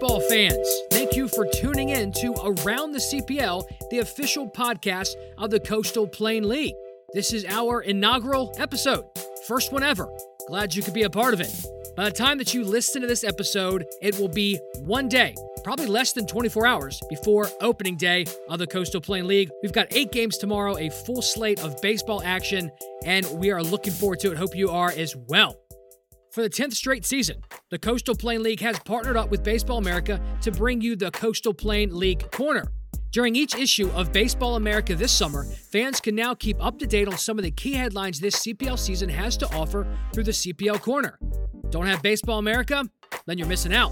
baseball fans, thank you for tuning in to Around the CPL, the official podcast of the Coastal Plain League. This is our inaugural episode, first one ever. Glad you could be a part of it. By the time that you listen to this episode, it will be one day, probably less than 24 hours before opening day of the Coastal Plain League. We've got 8 games tomorrow, a full slate of baseball action, and we are looking forward to it. Hope you are as well. For the 10th straight season, the Coastal Plain League has partnered up with Baseball America to bring you the Coastal Plain League Corner. During each issue of Baseball America this summer, fans can now keep up to date on some of the key headlines this CPL season has to offer through the CPL Corner. Don't have Baseball America? Then you're missing out.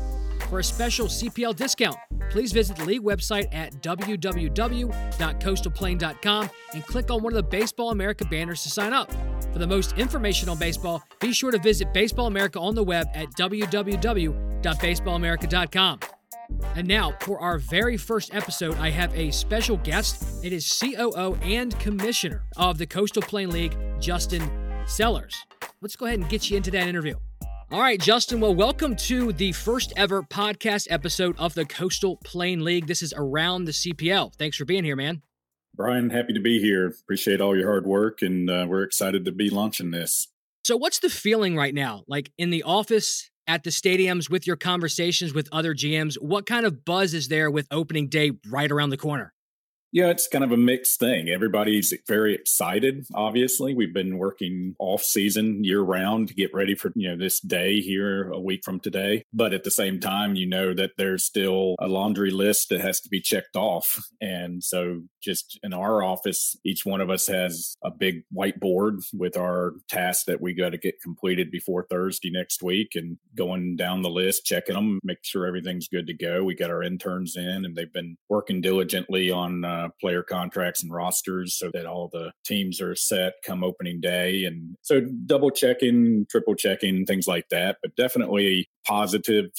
For a special CPL discount, please visit the league website at www.coastalplain.com and click on one of the Baseball America banners to sign up. For the most information on baseball, be sure to visit Baseball America on the web at www.baseballamerica.com. And now, for our very first episode, I have a special guest. It is COO and Commissioner of the Coastal Plain League, Justin Sellers. Let's go ahead and get you into that interview. All right, Justin, well, welcome to the first ever podcast episode of the Coastal Plain League. This is Around the CPL. Thanks for being here, man. Brian, happy to be here. Appreciate all your hard work, and we're excited to be launching this. So what's the feeling right now? Like in the office, at the stadiums, with your conversations with other GMs, what kind of buzz is there with opening day right around the corner? Yeah, it's kind of a mixed thing. Everybody's very excited, obviously. We've been working off-season, year-round to get ready for this day here a week from today. But at the same time, you know that there's still a laundry list that has to be checked off. And so just in our office, each one of us has a big whiteboard with our tasks that we got to get completed before Thursday next week, and going down the list, checking them, make sure everything's good to go. We got our interns in, and they've been working diligently on player contracts and rosters so that all the teams are set come opening day. And so double checking, triple checking, things like that, but definitely positive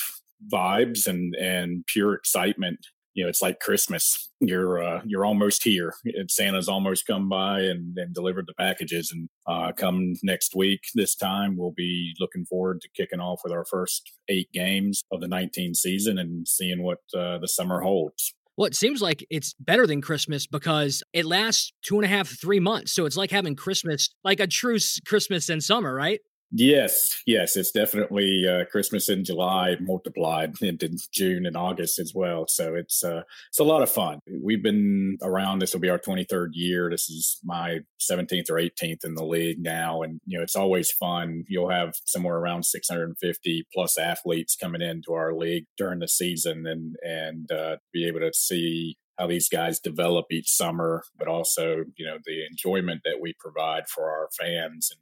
vibes and pure excitement. It's like Christmas. You're almost here. Santa's almost come by and delivered the packages. And come next week, this time, we'll be looking forward to kicking off with our first 8 games of the 19 season and seeing what the summer holds. Well, it seems like it's better than Christmas because it lasts 2.5-3 months. So it's like having Christmas, like a true Christmas and summer, right? Yes. It's definitely Christmas in July multiplied into June and August as well. So it's a lot of fun. We've been around, this will be our 23rd year. This is my 17th or 18th in the league now. And, it's always fun. You'll have somewhere around 650 plus athletes coming into our league during the season and be able to see how these guys develop each summer, but also, the enjoyment that we provide for our fans and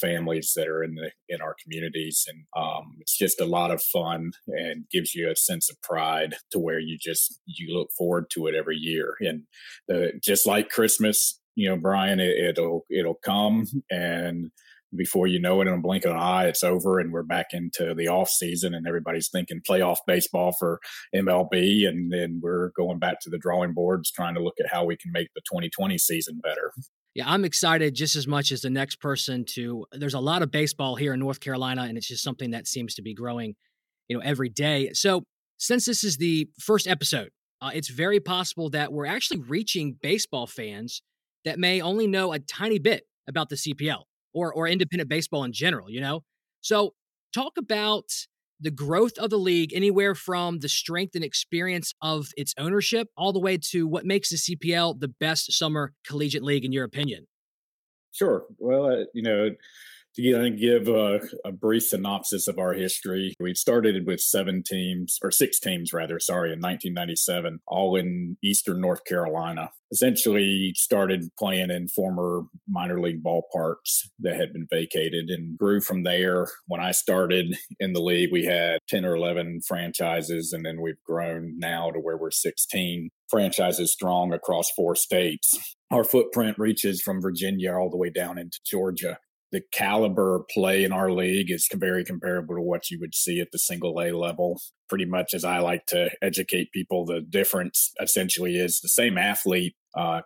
families that are in our communities. And it's just a lot of fun and gives you a sense of pride to where you look forward to it every year. And just like Christmas, Brian, it'll come, and before you know it, in a blink of an eye, it's over, and we're back into the off season, and everybody's thinking playoff baseball for MLB, and then we're going back to the drawing boards trying to look at how we can make the 2020 season better. Yeah, I'm excited just as much as the next person to. There's a lot of baseball here in North Carolina, and it's just something that seems to be growing, every day. So since this is the first episode, it's very possible that we're actually reaching baseball fans that may only know a tiny bit about the CPL. Or independent baseball in general, So talk about the growth of the league, anywhere from the strength and experience of its ownership all the way to what makes the CPL the best summer collegiate league, in your opinion. Sure. Well, to give a brief synopsis of our history, we started with 6 teams, in 1997, all in eastern North Carolina. Essentially started playing in former minor league ballparks that had been vacated and grew from there. When I started in the league, we had 10 or 11 franchises, and then we've grown now to where we're 16 franchises strong across 4 states. Our footprint reaches from Virginia all the way down into Georgia. The caliber of play in our league is very comparable to what you would see at the single A level. Pretty much, as I like to educate people, the difference essentially is the same athlete,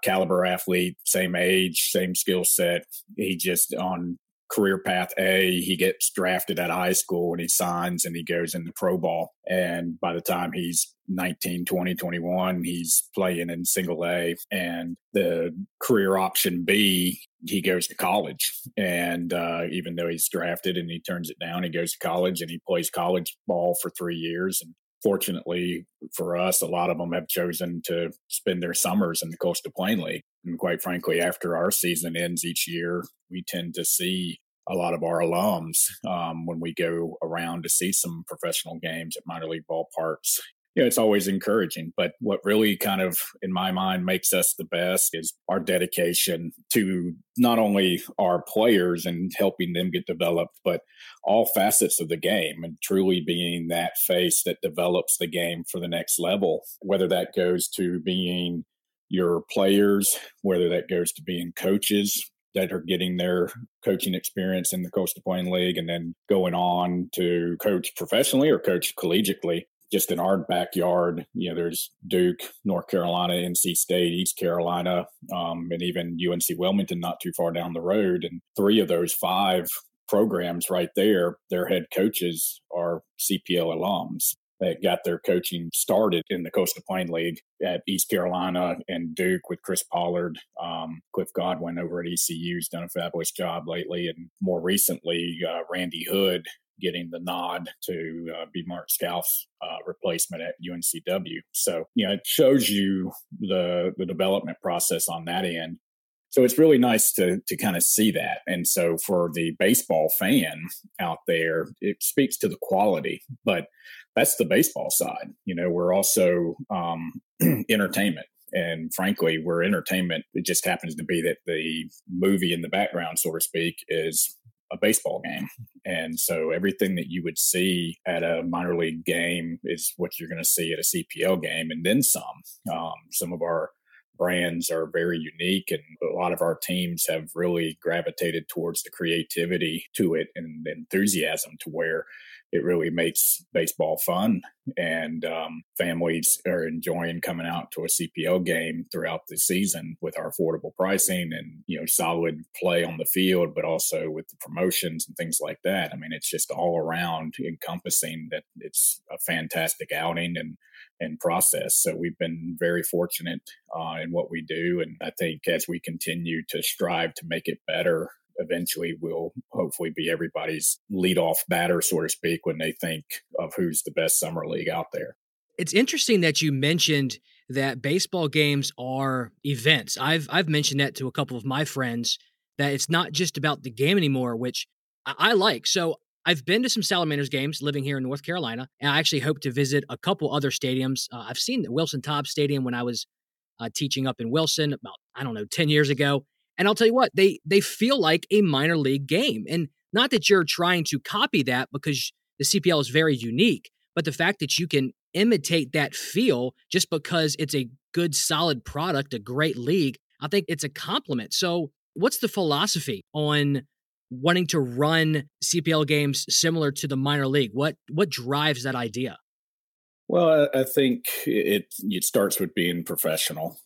caliber athlete, same age, same skill set. He just on career path A. He gets drafted at high school and he signs and he goes into pro ball. And by the time he's 19, 20, 21, he's playing in single A. And the career option B, he goes to college. And even though he's drafted and he turns it down, he goes to college and he plays college ball for 3 years. And fortunately for us, a lot of them have chosen to spend their summers in the Coastal Plain League. And quite frankly, after our season ends each year, we tend to see a lot of our alums when we go around to see some professional games at minor league ballparks. You know, it's always encouraging, but what really kind of, in my mind, makes us the best is our dedication to not only our players and helping them get developed, but all facets of the game and truly being that face that develops the game for the next level, whether that goes to being your players, whether that goes to being coaches that are getting their coaching experience in the Coastal Plain League and then going on to coach professionally or coach collegiately. Just in our backyard, you know, there's Duke, North Carolina, NC State, East Carolina, and even UNC Wilmington not too far down the road. And three of those five programs right there, their head coaches are CPL alums that got their coaching started in the Coastal Plain League at East Carolina and Duke with Chris Pollard. Cliff Godwin over at ECU's done a fabulous job lately. And more recently, Randy Hood getting the nod to be Mark Scouf's replacement at UNCW. So, you know, it shows you the development process on that end. So it's really nice to kind of see that. And so for the baseball fan out there, it speaks to the quality, but that's the baseball side. You know, we're also entertainment. And frankly, we're entertainment. It just happens to be that the movie in the background, so to speak, is a baseball game. And so everything that you would see at a minor league game is what you're going to see at a CPL game. And then some of our brands are very unique. And a lot of our teams have really gravitated towards the creativity to it and enthusiasm to where it really makes baseball fun. And families are enjoying coming out to a CPL game throughout the season with our affordable pricing and, you know, solid play on the field, but also with the promotions and things like that. I mean, it's just all around encompassing that it's a fantastic outing and process. So we've been very fortunate in what we do. And I think as we continue to strive to make it better, eventually we'll hopefully be everybody's leadoff batter, so to speak, when they think of who's the best summer league out there. It's interesting that you mentioned that baseball games are events. I've mentioned that to a couple of my friends, that it's not just about the game anymore, which I like. So I've been to some Salamanders games living here in North Carolina, and I actually hope to visit a couple other stadiums. I've seen the Wilson-Tobbs Stadium when I was teaching up in Wilson about, 10 years ago. And I'll tell you what, they feel like a minor league game. And not that you're trying to copy that, because the CPL is very unique, but the fact that you can imitate that feel just because it's a good, solid product, a great league, I think it's a compliment. So what's the philosophy on wanting to run CPL games similar to the minor league? What drives that idea? Well, I think it starts with being professional.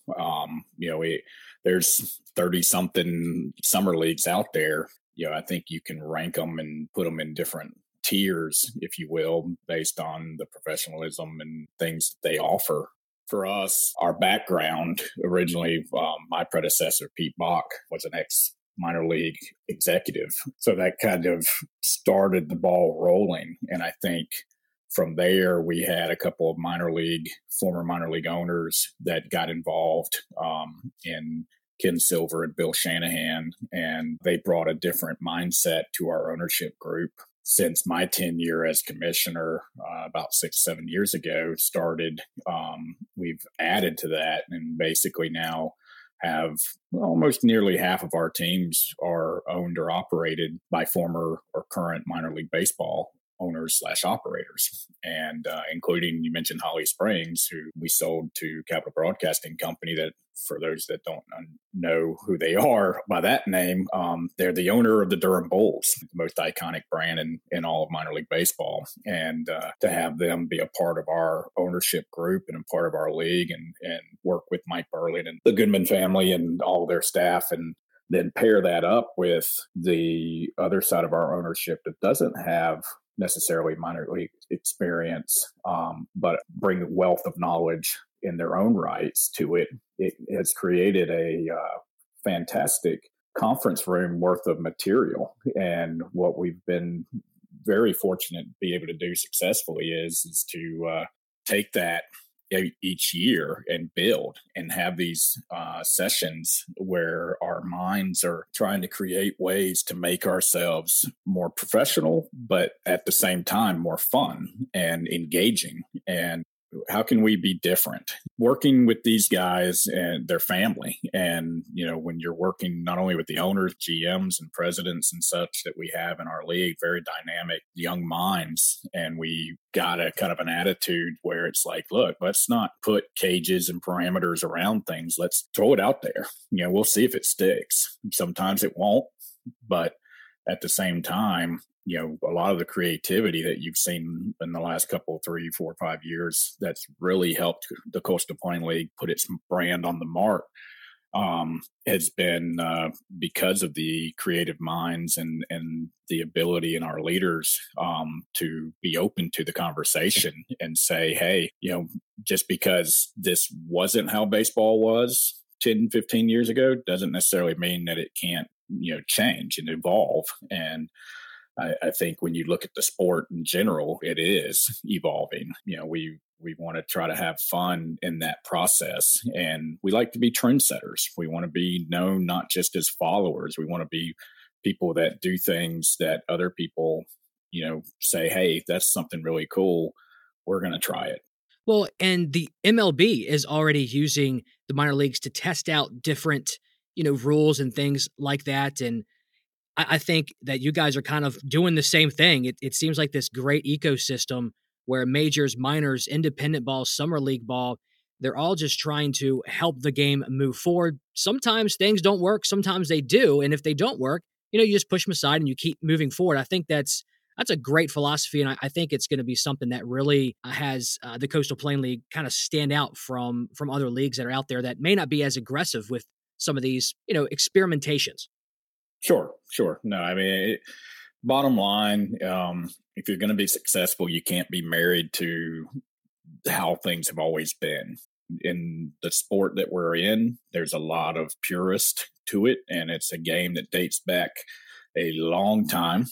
There's 30-something summer leagues out there. You know, I think you can rank them and put them in different tiers, if you will, based on the professionalism and things that they offer. For us, our background originally, my predecessor, Pete Bach, was an ex-minor league executive. So that kind of started the ball rolling. And I think from there, we had a couple of former minor league owners that got involved in Ken Silver and Bill Shanahan, and they brought a different mindset to our ownership group. Since my tenure as commissioner about 6-7 years ago started, we've added to that and basically now have almost nearly half of our teams are owned or operated by former or current minor league baseball owners/operators, and including, you mentioned Holly Springs, who we sold to Capital Broadcasting Company. That, for those that don't know who they are by that name, they're the owner of the Durham Bulls, the most iconic brand in all of minor league baseball. And to have them be a part of our ownership group and a part of our league and work with Mike Burling and the Goodman family and all their staff and then pair that up with the other side of our ownership that doesn't have necessarily minor league experience, but bring a wealth of knowledge in their own rights to it, it has created a fantastic conference room worth of material. And what we've been very fortunate to be able to do successfully is to take that each year and build and have these sessions where our minds are trying to create ways to make ourselves more professional, but at the same time, more fun and engaging. And how can we be different? Working with these guys and their family. And, you know, when you're working not only with the owners, GMs and presidents and such that we have in our league, very dynamic young minds. And we got a kind of an attitude where it's like, look, let's not put cages and parameters around things. Let's throw it out there. You know, we'll see if it sticks. Sometimes it won't, but at the same time, you know, a lot of the creativity that you've seen in the last couple, 3, 4, 5 years, that's really helped the Coastal Plain League put its brand on the mark has been because of the creative minds and the ability in our leaders to be open to the conversation and say, hey, you know, just because this wasn't how baseball was 10, 15 years ago doesn't necessarily mean that it can't, you know, change and evolve. And I think when you look at the sport in general, it is evolving. You know, we want to try to have fun in that process. And we like to be trendsetters. We want to be known not just as followers. We want to be people that do things that other people, you know, say, hey, that's something really cool. We're going to try it. Well, and the MLB is already using the minor leagues to test out different, you know, rules and things like that. And I think that you guys are kind of doing the same thing. It seems like this great ecosystem where majors, minors, independent ball, summer league ball, they're all just trying to help the game move forward. Sometimes things don't work. Sometimes they do. And if they don't work, you know, you just push them aside and you keep moving forward. I think that's a great philosophy. And I think it's going to be something that really has the Coastal Plain League kind of stand out from other leagues that are out there that may not be as aggressive with some of these, you know, experimentations. Sure. No, I mean, bottom line, if you're going to be successful, you can't be married to how things have always been. In the sport that we're in, there's a lot of purist to it, and it's a game that dates back a long time.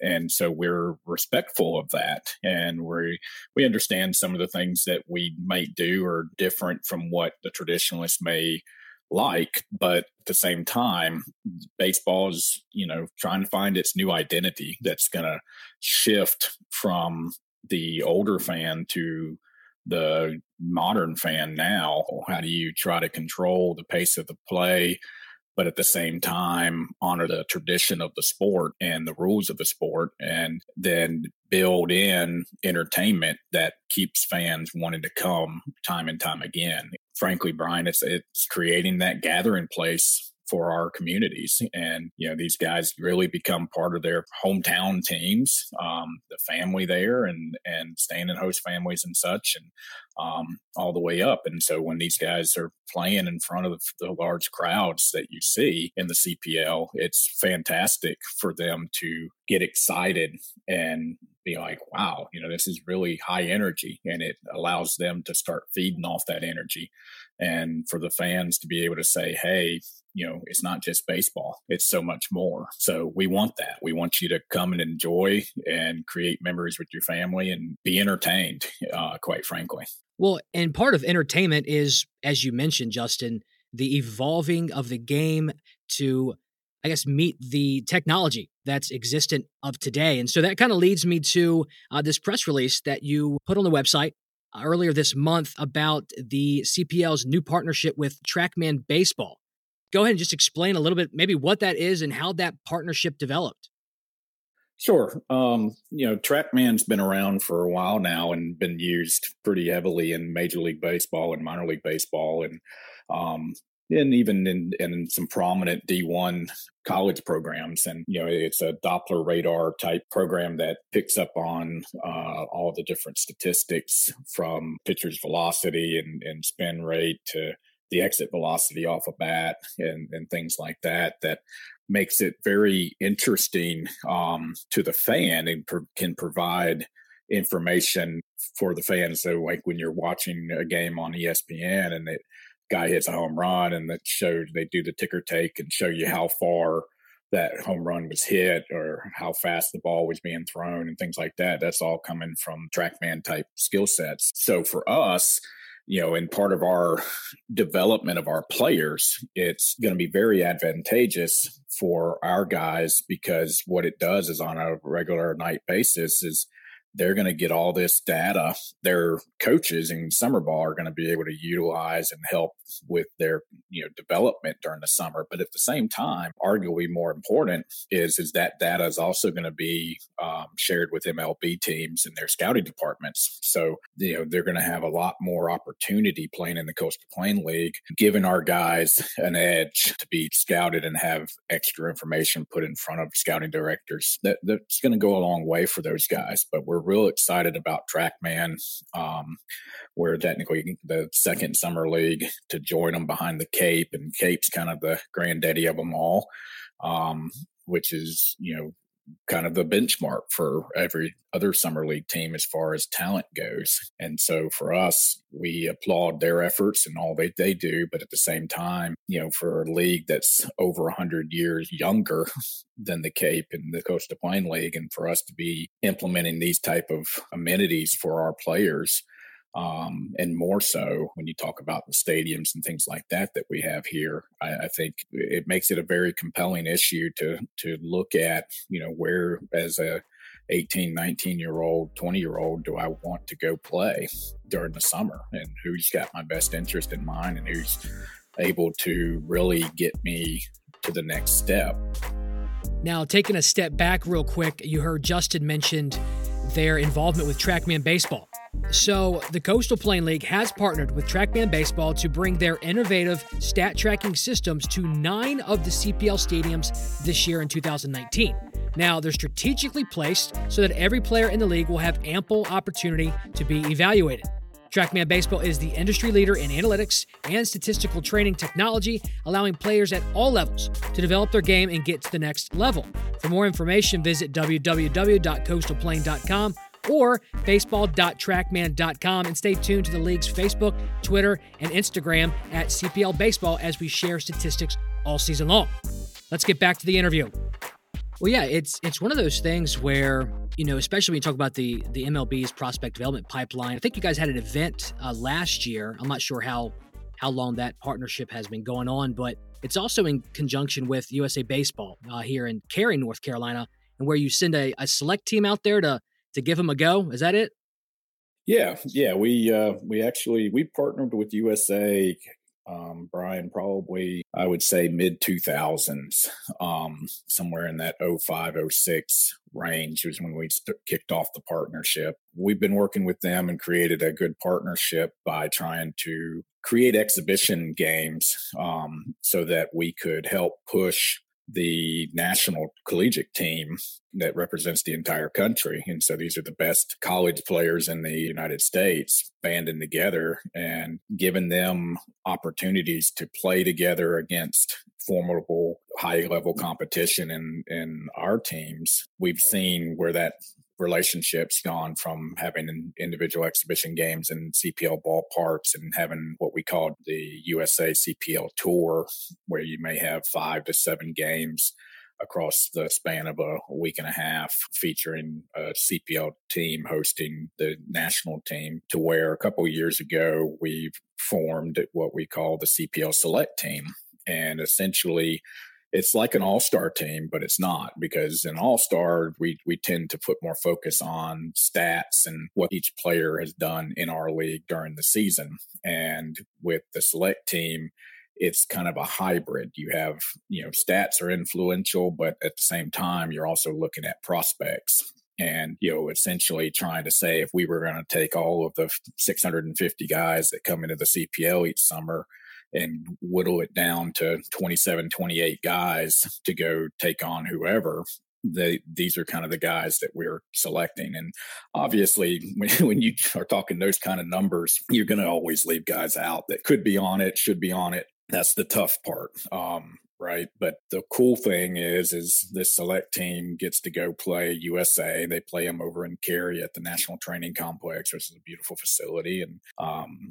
And so we're respectful of that. And we understand some of the things that we might do are different from what the traditionalists may like, but at the same time, baseball is, you know, trying to find its new identity that's going to shift from the older fan to the modern fan now. How do you try to control the pace of the play, but at the same time, honor the tradition of the sport and the rules of the sport, and then build in entertainment that keeps fans wanting to come time and time again? Frankly, Brian, it's creating that gathering place for our communities. And, you know, these guys really become part of their hometown teams, the family there and staying in host families and such, and all the way up. And so when these guys are playing in front of the large crowds that you see in the CPL, it's fantastic for them to get excited and be like, wow, you know, this is really high energy, and it allows them to start feeding off that energy. And for the fans to be able to say, hey, you know, it's not just baseball, it's so much more. So we want that. We want you to come and enjoy and create memories with your family and be entertained, quite frankly. Well, and part of entertainment is, as you mentioned, Justin, the evolving of the game to, I guess, meet the technology that's existent of today. And so that kind of leads me to this press release that you put on the website earlier this month about the CPL's new partnership with TrackMan Baseball. Go ahead and just explain a little bit, maybe what that is and how that partnership developed. Sure. You know, TrackMan's been around for a while now and been used pretty heavily in Major League Baseball and minor league baseball, and even in some prominent D1 college programs. And, you know, it's a Doppler radar type program that picks up on all the different statistics from pitcher's velocity and spin rate to the exit velocity off a bat and things like that, that makes it very interesting to the fan and can provide information for the fan. So like when you're watching a game on ESPN and it guy hits a home run and that showed, they do the ticker tape and show you how far that home run was hit or how fast the ball was being thrown and things like that. That's all coming from TrackMan type skill sets. So for us, you know, and part of our development of our players, it's going to be very advantageous for our guys, because what it does is on a regular night basis is they're going to get all this data. Their coaches in summer ball are going to be able to utilize and help with their, you know, development during the summer. But at the same time, arguably more important is that data is also going to be shared with MLB teams and their scouting departments. So, you know, they're going to have a lot more opportunity playing in the Coastal Plain League, giving our guys an edge to be scouted and have extra information put in front of scouting directors. That's going to go a long way for those guys. But we're real excited about TrackMan. We're technically the second summer league to join them behind the Cape, and Cape's kind of the granddaddy of them all, which is, you know, kind of the benchmark for every other summer league team as far as talent goes. And so for us, we applaud their efforts and all they do. But at the same time, you know, for a league that's over 100 years younger than the Cape and the Coastal Plain League, and for us to be implementing these type of amenities for our players, and more so when you talk about the stadiums and things like that we have here, I think it makes it a very compelling issue to look at, you know, where as a 18, 19-year-old, 20-year-old do I want to go play during the summer, and who's got my best interest in mind and who's able to really get me to the next step. Now, taking a step back real quick, you heard Justin mentioned their involvement with TrackMan Baseball. So the Coastal Plain League has partnered with TrackMan Baseball to bring their innovative stat tracking systems to 9 of the CPL stadiums this year in 2019. Now, they're strategically placed so that every player in the league will have ample opportunity to be evaluated. TrackMan Baseball is the industry leader in analytics and statistical training technology, allowing players at all levels to develop their game and get to the next level. For more information, visit www.coastalplain.com or baseball.trackman.com, and stay tuned to the league's Facebook, Twitter, and Instagram at CPL Baseball as we share statistics all season long. Let's get back to the interview. Well, yeah, it's one of those things where, you know, especially when you talk about the MLB's prospect development pipeline. I think you guys had an event last year. I'm not sure how long that partnership has been going on, but it's also in conjunction with USA Baseball here in Cary, North Carolina, and where you send a select team out there to give them a go. Is that it? Yeah. We partnered with USA, Brian, probably, I would say mid 2000s, somewhere in that 05-06 range was when we kicked off the partnership. We've been working with them and created a good partnership by trying to create exhibition games, so that we could help push the national collegiate team that represents the entire country. And so these are the best college players in the United States banding together and giving them opportunities to play together against formidable high-level competition in our teams. We've seen where that relationship's gone from having individual exhibition games in CPL ballparks and having what we call the USA CPL Tour, where you may have 5 to 7 games across the span of a week and a half, featuring a CPL team hosting the national team, to where a couple of years ago, we've formed what we call the CPL Select Team. And essentially, it's like an all-star team, but it's not, because in all-star, we tend to put more focus on stats and what each player has done in our league during the season. And with the select team, it's kind of a hybrid. You have, you know, stats are influential, but at the same time, you're also looking at prospects. And, you know, essentially trying to say, if we were going to take all of the 650 guys that come into the CPL each summer and whittle it down to 27, 28 guys to go take on whoever, these are kind of the guys that we're selecting. And obviously, when you are talking those kind of numbers, you're going to always leave guys out that could be on it, should be on it. That's the tough part. Right. But the cool thing is this select team gets to go play USA. They play them over in Cary at the National Training Complex, which is a beautiful facility. And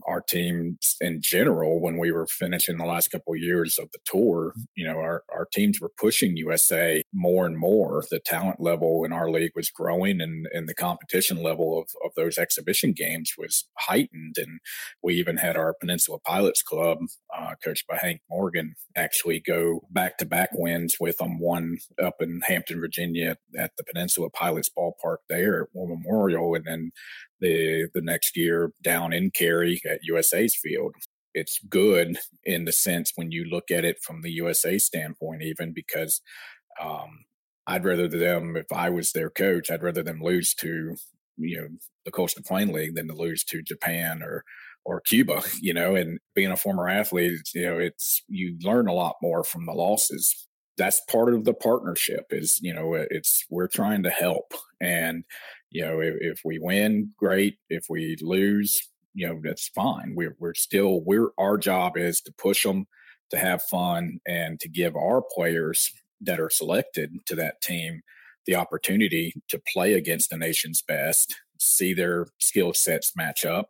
our team in general, when we were finishing the last couple of years of the tour, you know, our teams were pushing USA more and more. The talent level in our league was growing, and the competition level of those exhibition games was heightened. And we even had our Peninsula Pilots club, coached by Hank Morgan, actually go back-to-back wins with them, one up in Hampton, Virginia at the Peninsula Pilots ballpark there at War Memorial, and then the next year down in Cary at USA's field. It's good in the sense when you look at it from the USA standpoint, even because I'd rather them, if I was their coach, I'd rather them lose to, you know, the Coastal Plain League than to lose to Japan or Cuba, you know. And being a former athlete, you know, it's, you learn a lot more from the losses. That's part of the partnership is, you know, it's, we're trying to help. And, you know, if we win, great. If we lose, you know, that's fine. We're still our job is to push them, to have fun, and to give our players that are selected to that team the opportunity to play against the nation's best, see their skill sets match up.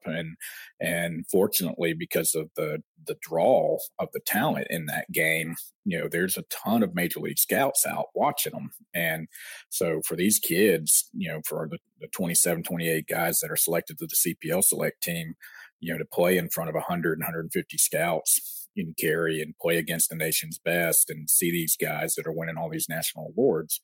And fortunately, because of the draw of the talent in that game, you know, there's a ton of major league scouts out watching them. And so for these kids, you know, for the 27, 28 guys that are selected to the CPL select team, you know, to play in front of 100, 150 scouts in Cary and play against the nation's best and see these guys that are winning all these national awards,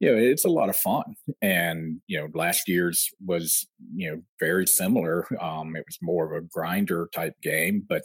you know, it's a lot of fun. And, you know, last year's was, you know, very similar. It was more of a grinder type game, but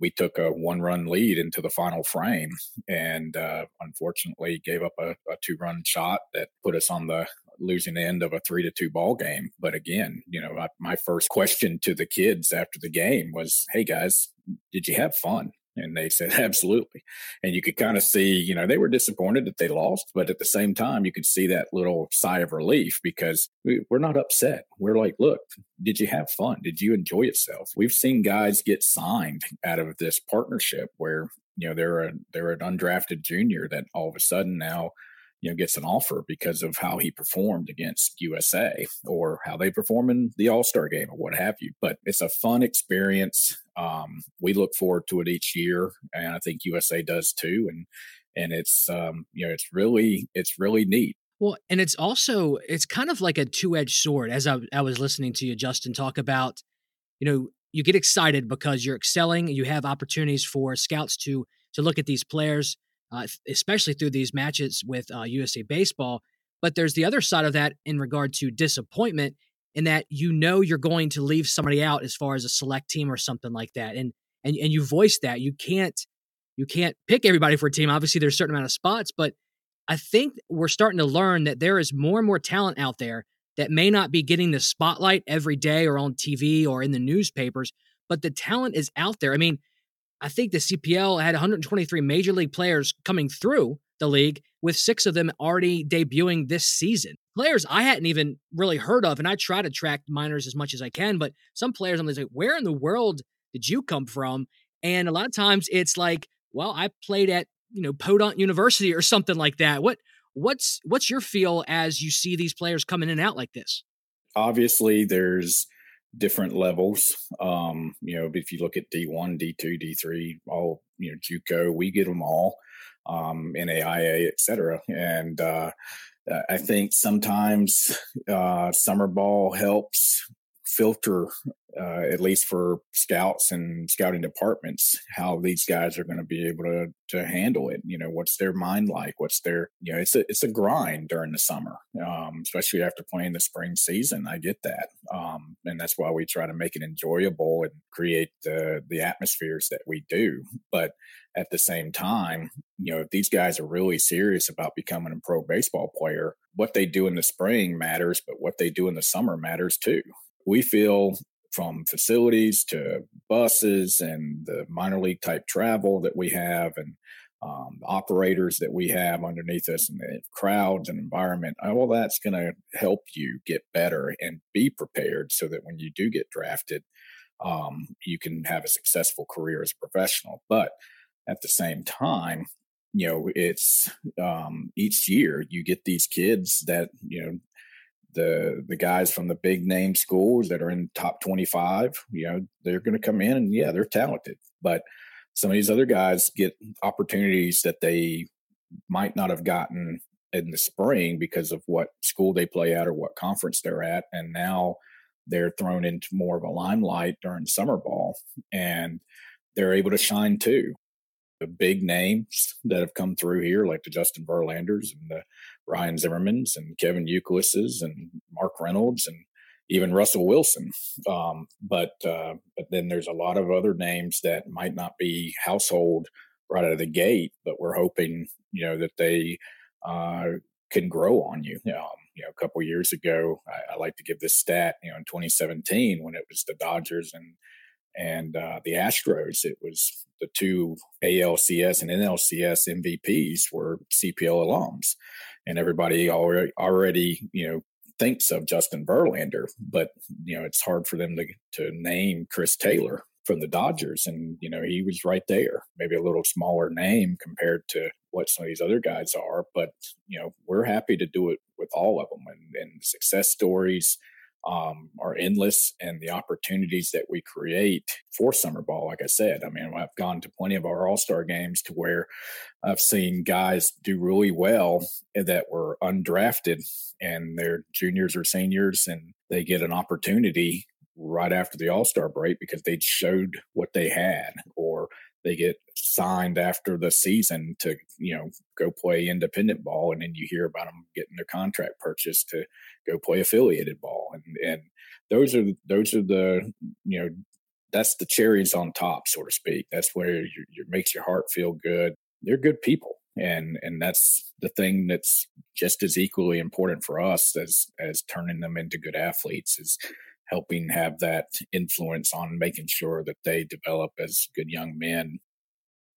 we took a 1-run lead into the final frame and unfortunately gave up a 2-run shot that put us on the losing end of a 3-2 ball game. But again, you know, my first question to the kids after the game was, hey guys, did you have fun? And they said, absolutely. And you could kind of see, you know, they were disappointed that they lost, but at the same time, you could see that little sigh of relief because we're not upset. We're like, look, did you have fun? Did you enjoy yourself? We've seen guys get signed out of this partnership where, you know, they're an undrafted junior that all of a sudden now, you know, gets an offer because of how he performed against USA or how they perform in the All-Star game or what have you. But it's a fun experience. We look forward to it each year, and I think USA does too. And it's, you know, it's really neat. Well, and it's also, it's kind of like a two-edged sword. As I was listening to you, Justin, talk about, you know, you get excited because you're excelling, you have opportunities for scouts to look at these players, especially through these matches with USA Baseball. But there's the other side of that in regard to disappointment, in that you know you're going to leave somebody out as far as a select team or something like that. And you voice that. You can't pick everybody for a team. Obviously, there's a certain amount of spots, but I think we're starting to learn that there is more and more talent out there that may not be getting the spotlight every day or on TV or in the newspapers, but the talent is out there. I mean, I think the CPL had 123 major league players coming through the league, with 6 of them already debuting this season. Players I hadn't even really heard of, and I try to track minors as much as I can, but some players I'm like, where in the world did you come from? And a lot of times it's like, well, I played at, you know, Podunk University or something like that. What's your feel as you see these players coming in and out like this? Obviously, there's different levels. You know, if you look at D1, D2, D3, all, you know, JUCO, we get them all, NAIA, et cetera. And I think sometimes summer ball helps filter, at least for scouts and scouting departments, how these guys are going to be able to handle it. You know, what's their mind like? What's their, you know, it's a grind during the summer, especially after playing the spring season. I get that. And that's why we try to make it enjoyable and create the atmospheres that we do. But at the same time, you know, if these guys are really serious about becoming a pro baseball player, what they do in the spring matters, but what they do in the summer matters too. We feel from facilities to buses and the minor league type travel that we have and operators that we have underneath us and the crowds and environment, all that's going to help you get better and be prepared so that when you do get drafted, you can have a successful career as a professional. But at the same time, you know, it's each year you get these kids that, you know, the guys from the big name schools that are in top 25, you know, they're going to come in and, yeah, they're talented. But some of these other guys get opportunities that they might not have gotten in the spring because of what school they play at or what conference they're at. And now they're thrown into more of a limelight during summer ball, and they're able to shine too. The big names that have come through here, like the Justin Verlanders and the Ryan Zimmermans and Kevin Euclides and Mark Reynolds and even Russell Wilson. But then there's a lot of other names that might not be household right out of the gate, but we're hoping, you know, that they can grow on you. You know, a couple of years ago, I like to give this stat, you know, in 2017 when it was the Dodgers and the Astros, it was the two ALCS and NLCS MVPs were CPL alums. And everybody already, you know, thinks of Justin Verlander, but, you know, it's hard for them to name Chris Taylor from the Dodgers. And, you know, he was right there, maybe a little smaller name compared to what some of these other guys are. But, you know, we're happy to do it with all of them. And success stories are endless, and the opportunities that we create for summer ball, like I said, I mean, I've gone to plenty of our all-star games to where I've seen guys do really well that were undrafted and they're juniors or seniors, and they get an opportunity right after the all-star break because they showed what they had, or they get signed after the season to, you know, go play independent ball. And then you hear about them getting their contract purchased to go play affiliated ball. And those are the, you know, that's the cherries on top, so to speak. That's where it makes your heart feel good. They're good people. And that's the thing that's just as equally important for us as turning them into good athletes, is helping have that influence on making sure that they develop as good young men.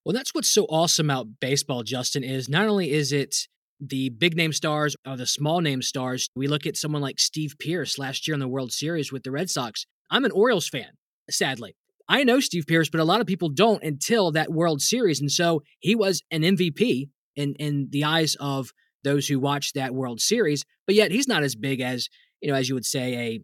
Well, that's what's so awesome about baseball, Justin, is not only is it the big name stars or the small name stars. We look at someone like Steve Pearce last year in the World Series with the Red Sox. I'm an Orioles fan, sadly. I know Steve Pearce, but a lot of people don't until that World Series. And so he was an MVP in the eyes of those who watched that World Series. But yet he's not as big as, you know, as you would say, a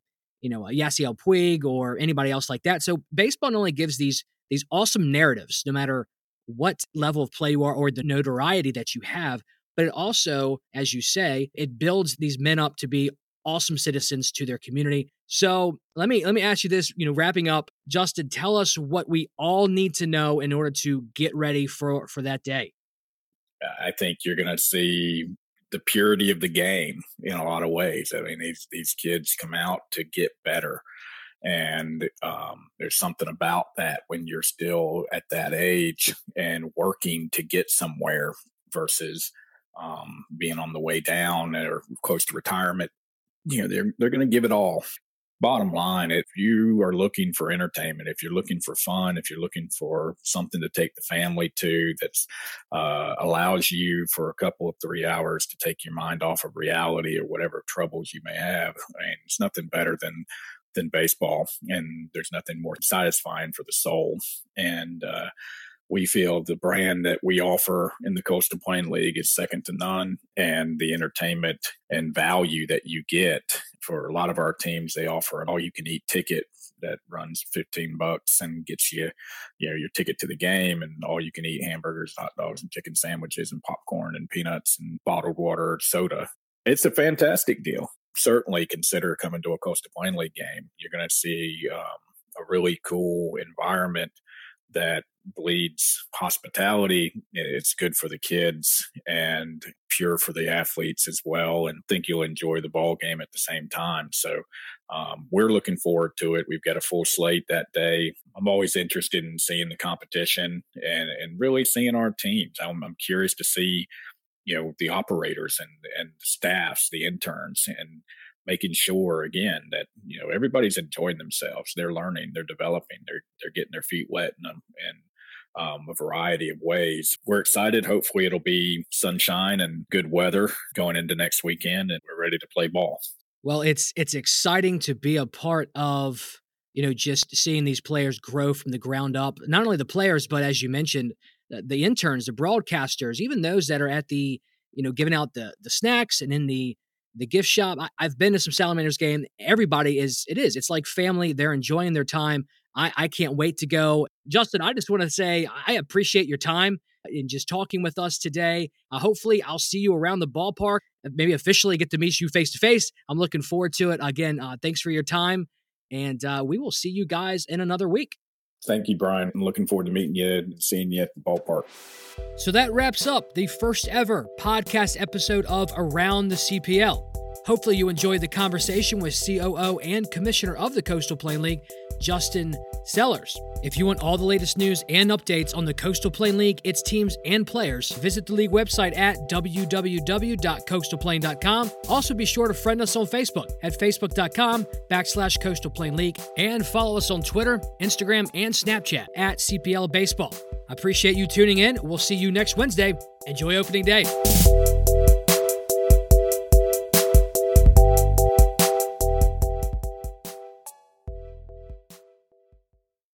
Yasiel Puig or anybody else like that. So baseball not only gives these awesome narratives, no matter what level of play you are or the notoriety that you have, but it also, as you say, it builds these men up to be awesome citizens to their community. So let me ask you this, you know, wrapping up, Justin, tell us what we all need to know in order to get ready for that day. I think you're going to see the purity of the game in a lot of ways. I mean, these kids come out to get better. And there's something about that when you're still at that age and working to get somewhere versus being on the way down or close to retirement. You know, they're going to give it all. Bottom line, if you are looking for entertainment, if you're looking for fun, if you're looking for something to take the family to that's allows you for a couple of 3 hours to take your mind off of reality or whatever troubles you may have, I mean, it's nothing better than baseball, and there's nothing more satisfying for the soul. And we feel the brand that we offer in the Coastal Plain League is second to none, and the entertainment and value that you get for a lot of our teams, they offer an all-you-can-eat ticket that runs $15 and gets you, you know, your ticket to the game and all-you-can-eat hamburgers, hot dogs, and chicken sandwiches, and popcorn, and peanuts, and bottled water, soda. It's a fantastic deal. Certainly consider coming to a Coastal Plain League game. You're going to see a really cool environment that bleeds hospitality. It's good for the kids and pure for the athletes as well. And think you'll enjoy the ball game at the same time. So we're looking forward to it. We've got a full slate that day. I'm always interested in seeing the competition and really seeing our teams. I'm curious to see, you know, the operators and staffs, the interns, and making sure, again, that, you know, everybody's enjoying themselves. They're learning, they're developing, they're getting their feet wet, and a variety of ways. We're excited. Hopefully it'll be sunshine and good weather going into next weekend, and we're ready to play ball. Well, it's exciting to be a part of, you know, just seeing these players grow from the ground up. Not only the players, but as you mentioned, the interns, the broadcasters, even those that are at the, you know, giving out the snacks and in the gift shop. I've been to some Salamanders game. Everybody it's like family. They're enjoying their time. I can't wait to go. Justin, I just want to say I appreciate your time in just talking with us today. Hopefully I'll see you around the ballpark, maybe officially get to meet you face to face. I'm looking forward to it. Again, thanks for your time, and we will see you guys in another week. Thank you, Brian. I'm looking forward to meeting you and seeing you at the ballpark. So that wraps up the first ever podcast episode of Around the CPL. Hopefully you enjoyed the conversation with COO and Commissioner of the Coastal Plain League, Justin Sellers. If you want all the latest news and updates on the Coastal Plain League, its teams, and players, visit the league website at www.coastalplain.com. Also be sure to friend us on Facebook at facebook.com/Coastal Plain League, and follow us on Twitter, Instagram, and Snapchat at CPL Baseball. I appreciate you tuning in. We'll see you next Wednesday. Enjoy opening day.